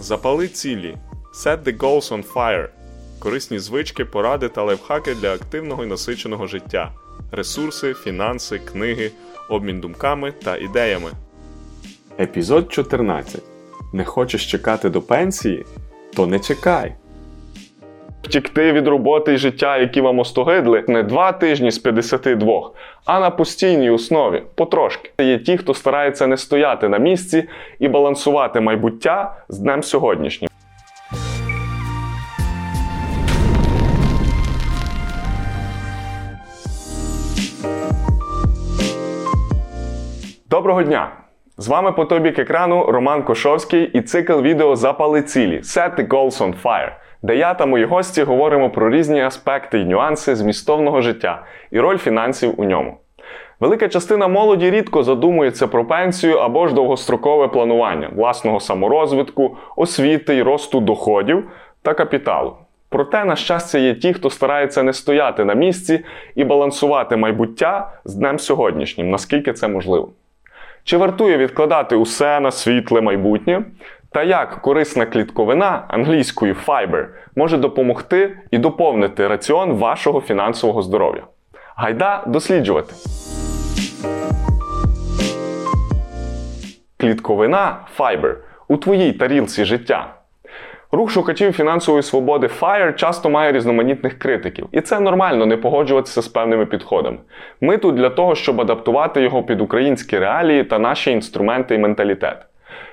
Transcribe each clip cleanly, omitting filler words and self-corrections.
Запали цілі. Set the goals on fire. Корисні звички, поради та лайфхаки для активного і насиченого життя. Ресурси, фінанси, книги, обмін думками та ідеями. Епізод 14. Не хочеш чекати до пенсії? То не чекай. Втікти від роботи і життя, які вам остогидли, не 2 тижні з 52, а на постійній основі, потрошки. Є ті, хто старається не стояти на місці і балансувати майбуття з днем сьогоднішнім. Доброго дня! З вами по той бік екрану Роман Кошовський і цикл відео «Запали цілі» – «Set the goals on fire», де я та мої гості говоримо про різні аспекти і нюанси змістовного життя і роль фінансів у ньому. Велика частина молоді рідко задумується про пенсію або ж довгострокове планування власного саморозвитку, освіти й росту доходів та капіталу. Проте, на щастя, є ті, хто старається не стояти на місці і балансувати майбуття з днем сьогоднішнім, наскільки це можливо. Чи вартує відкладати усе на світле майбутнє? Та як корисна клітковина, англійською «fiber», може допомогти і доповнити раціон вашого фінансового здоров'я? Гайда досліджувати! Клітковина «fiber» у твоїй тарілці життя. Рух шукачів фінансової свободи FIRE часто має різноманітних критиків. І це нормально не погоджуватися з певними підходами. Ми тут для того, щоб адаптувати його під українські реалії та наші інструменти і менталітет.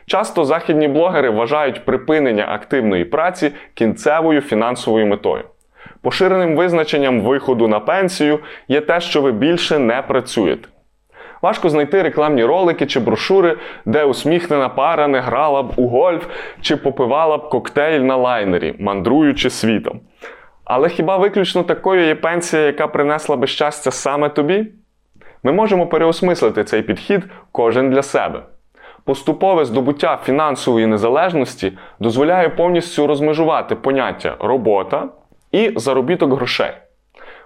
Часто західні блогери вважають припинення активної праці кінцевою фінансовою метою. Поширеним визначенням виходу на пенсію є те, що ви більше не працюєте. Важко знайти рекламні ролики чи брошури, де усміхнена пара не грала б у гольф чи попивала б коктейль на лайнері, мандруючи світом. Але хіба виключно такою є пенсія, яка принесла би щастя саме тобі? Ми можемо переосмислити цей підхід кожен для себе. Поступове здобуття фінансової незалежності дозволяє повністю розмежувати поняття «робота» і «заробіток грошей».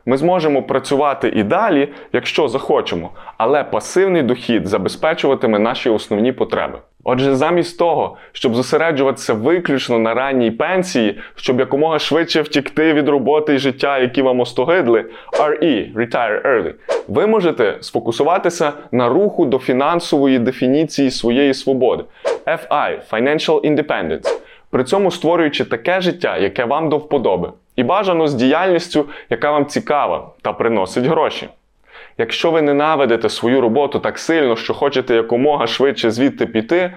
Ми зможемо працювати і далі, якщо захочемо, але пасивний дохід забезпечуватиме наші основні потреби. Отже, замість того, щоб зосереджуватися виключно на ранній пенсії, щоб якомога швидше втікти від роботи і життя, які вам остогидли, RE – retire early, ви можете сфокусуватися на руху до фінансової дефініції своєї свободи – FI – financial independence, при цьому створюючи таке життя, яке вам до вподоби. І бажано з діяльністю, яка вам цікава та приносить гроші. Якщо ви ненавидите свою роботу так сильно, що хочете якомога швидше звідти піти,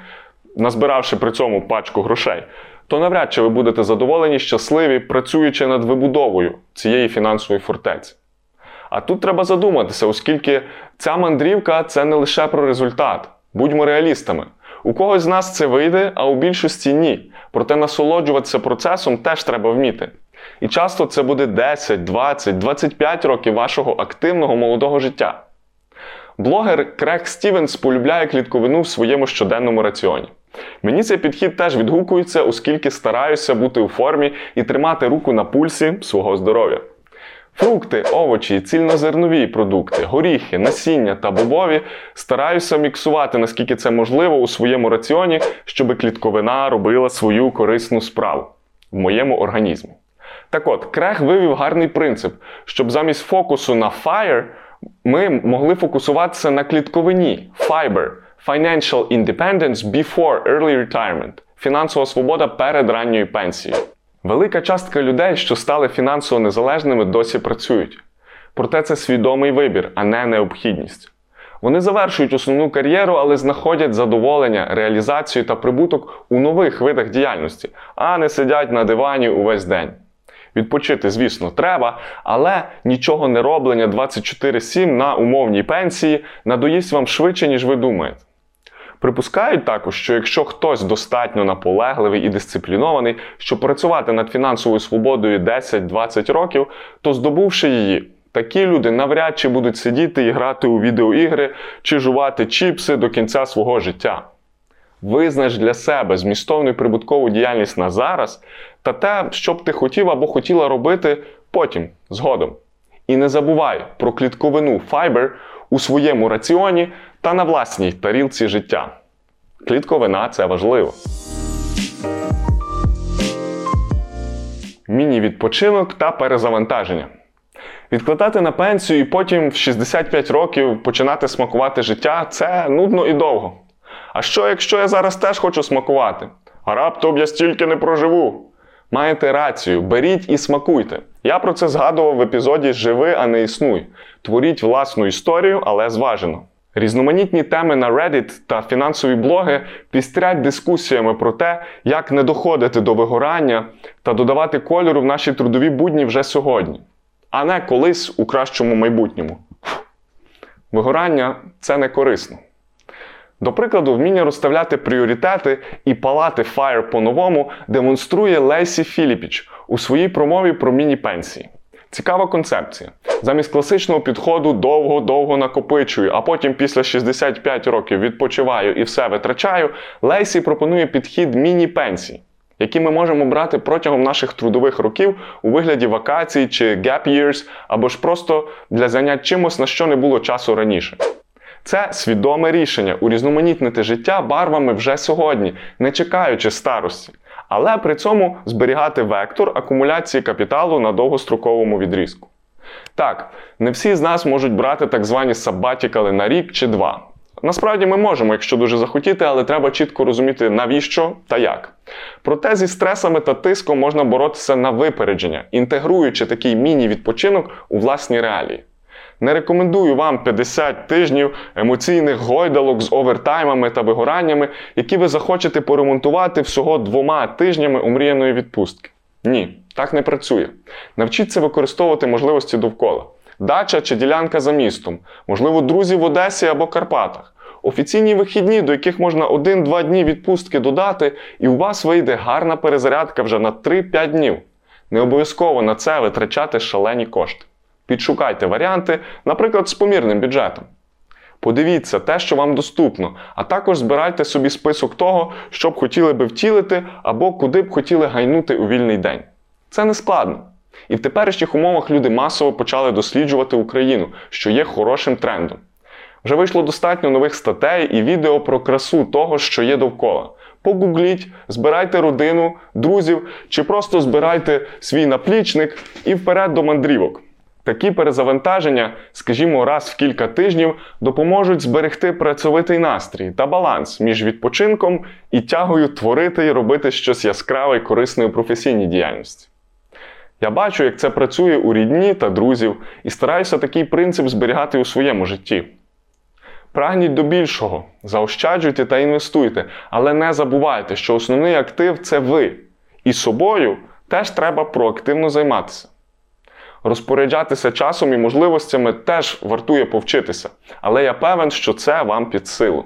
назбиравши при цьому пачку грошей, то навряд чи ви будете задоволені, щасливі, працюючи над вибудовою цієї фінансової фортеці. А тут треба задуматися, оскільки ця мандрівка – це не лише про результат. Будьмо реалістами. У когось з нас це вийде, а у більшості – ні. Проте насолоджуватися процесом теж треба вміти. І часто це буде 10, 20, 25 років вашого активного молодого життя. Блогер Крег Стівенс полюбляє клітковину в своєму щоденному раціоні. Мені цей підхід теж відгукується, оскільки стараюся бути у формі і тримати руку на пульсі свого здоров'я. Фрукти, овочі, цільнозернові продукти, горіхи, насіння та бобові стараюся міксувати, наскільки це можливо, у своєму раціоні, щоб клітковина робила свою корисну справу в моєму організмі. Так от, Крег вивів гарний принцип, щоб замість фокусу на FIRE ми могли фокусуватися на клітковині FIBER – Financial Independence Before Early Retirement – фінансова свобода перед ранньою пенсією. Велика частка людей, що стали фінансово незалежними, досі працюють. Проте це свідомий вибір, а не необхідність. Вони завершують основну кар'єру, але знаходять задоволення, реалізацію та прибуток у нових видах діяльності, а не сидять на дивані увесь день. Відпочити, звісно, треба, але нічого не роблення 24/7 на умовній пенсії надоїсть вам швидше, ніж ви думаєте. Припускають також, що якщо хтось достатньо наполегливий і дисциплінований, щоб працювати над фінансовою свободою 10-20 років, то здобувши її, такі люди навряд чи будуть сидіти і грати у відеоігри чи жувати чіпси до кінця свого життя. Визнач для себе змістовну і прибуткову діяльність на зараз та те, що б ти хотів або хотіла робити потім, згодом. І не забувай про клітковину FIBER у своєму раціоні та на власній тарілці життя. Клітковина – це важливо. міні-відпочинок та перезавантаження. Відкладати на пенсію і потім в 65 років починати смакувати життя – це нудно і довго. А що, якщо я зараз теж хочу смакувати? А раптом я стільки не проживу? Маєте рацію, беріть і смакуйте. Я про це згадував в епізоді «Живи, а не існуй». Творіть власну історію, але зважено. Різноманітні теми на Reddit та фінансові блоги пістрять дискусіями про те, як не доходити до вигорання та додавати кольору в наші трудові будні вже сьогодні. А не колись у кращому майбутньому. Вигорання – це не корисно. До прикладу, вміння розставляти пріоритети і палати FIRE по-новому демонструє Лейсі Філіпіч у своїй промові про міні-пенсії. Цікава концепція. Замість класичного підходу довго-довго накопичую, а потім після 65 років відпочиваю і все витрачаю, Лейсі пропонує підхід міні-пенсій, які ми можемо брати протягом наших трудових років у вигляді вакацій чи gap years, або ж просто для занять чимось, на що не було часу раніше. Це свідоме рішення – урізноманітнити життя барвами вже сьогодні, не чекаючи старості. Але при цьому зберігати вектор акумуляції капіталу на довгостроковому відрізку. Так, не всі з нас можуть брати так звані сабатікали на рік чи два. Насправді ми можемо, якщо дуже захотіти, але треба чітко розуміти, навіщо та як. Проте зі стресами та тиском можна боротися на випередження, інтегруючи такий міні-відпочинок у власні реалії. Не рекомендую вам 50 тижнів емоційних гойдалок з овертаймами та вигораннями, які ви захочете поремонтувати всього 2 тижнями омріяної відпустки. Ні, так не працює. Навчіться використовувати можливості довкола. Дача чи ділянка за містом, можливо, друзі в Одесі або Карпатах. Офіційні вихідні, до яких можна 1-2 дні відпустки додати, і у вас вийде гарна перезарядка вже на 3-5 днів. Не обов'язково на це витрачати шалені кошти. Підшукайте варіанти, наприклад, з помірним бюджетом. Подивіться те, що вам доступно, а також збирайте собі список того, що б хотіли би втілити або куди б хотіли гайнути у вільний день. Це не складно. І в теперішніх умовах люди масово почали досліджувати Україну, що є хорошим трендом. Вже вийшло достатньо нових статей і відео про красу того, що є довкола. Погугліть, збирайте родину, друзів чи просто збирайте свій наплічник і вперед до мандрівок. Такі перезавантаження, скажімо, раз в кілька тижнів, допоможуть зберегти працьовитий настрій та баланс між відпочинком і тягою творити і робити щось яскраве і корисне у професійній діяльності. Я бачу, як це працює у рідні та друзів, і стараюся такий принцип зберігати у своєму житті. Прагніть до більшого, заощаджуйте та інвестуйте, але не забувайте, що основний актив – це ви. І собою теж треба проактивно займатися. Розпоряджатися часом і можливостями теж вартує повчитися, але я певен, що це вам під силу.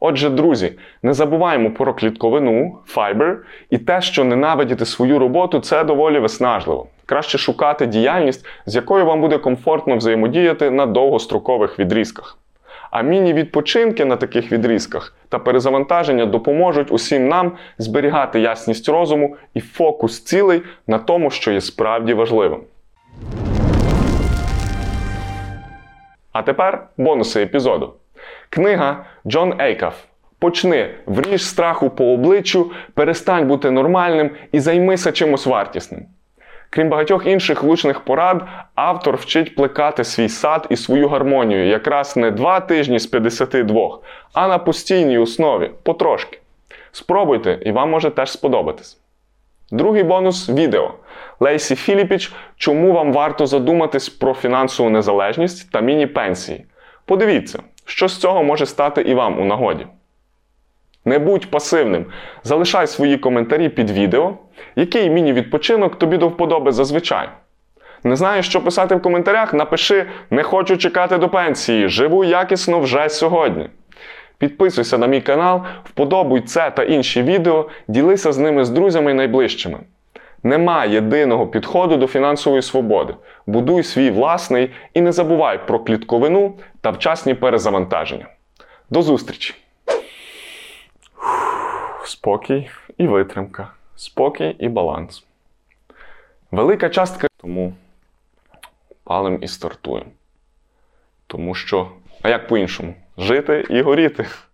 Отже, друзі, не забуваємо про клітковину, файбер, і те, що ненавидіти свою роботу – це доволі виснажливо. Краще шукати діяльність, з якою вам буде комфортно взаємодіяти на довгострокових відрізках. А міні-відпочинки на таких відрізках та перезавантаження допоможуть усім нам зберігати ясність розуму і фокус цілей на тому, що є справді важливим. А тепер бонуси епізоду. Книга «Джон Ейкаф. Почни, вріж страху по обличчю, перестань бути нормальним і займися чимось вартісним». Крім багатьох інших влучних порад, автор вчить плекати свій сад і свою гармонію якраз не 2 тижні з 52, а на постійній основі, потрошки. Спробуйте, і вам може теж сподобатись. Другий бонус – відео. Лейсі Філіпіч «Чому вам варто задуматись про фінансову незалежність та міні-пенсії». Подивіться, що з цього може стати і вам у нагоді. Не будь пасивним, залишай свої коментарі під відео, який міні-відпочинок тобі до вподоби зазвичай. Не знаєш, що писати в коментарях? Напиши «Не хочу чекати до пенсії, живу якісно вже сьогодні». Підписуйся на мій канал, вподобуй це та інші відео, ділися з ними з друзями і найближчими. Нема єдиного підходу до фінансової свободи. Будуй свій власний і не забувай про клітковину та вчасні перезавантаження. До зустрічі! Спокій і витримка. Спокій і баланс. Велика частка... Тому палим і стартуємо. Тому що... А як по-іншому? Жити і горіти.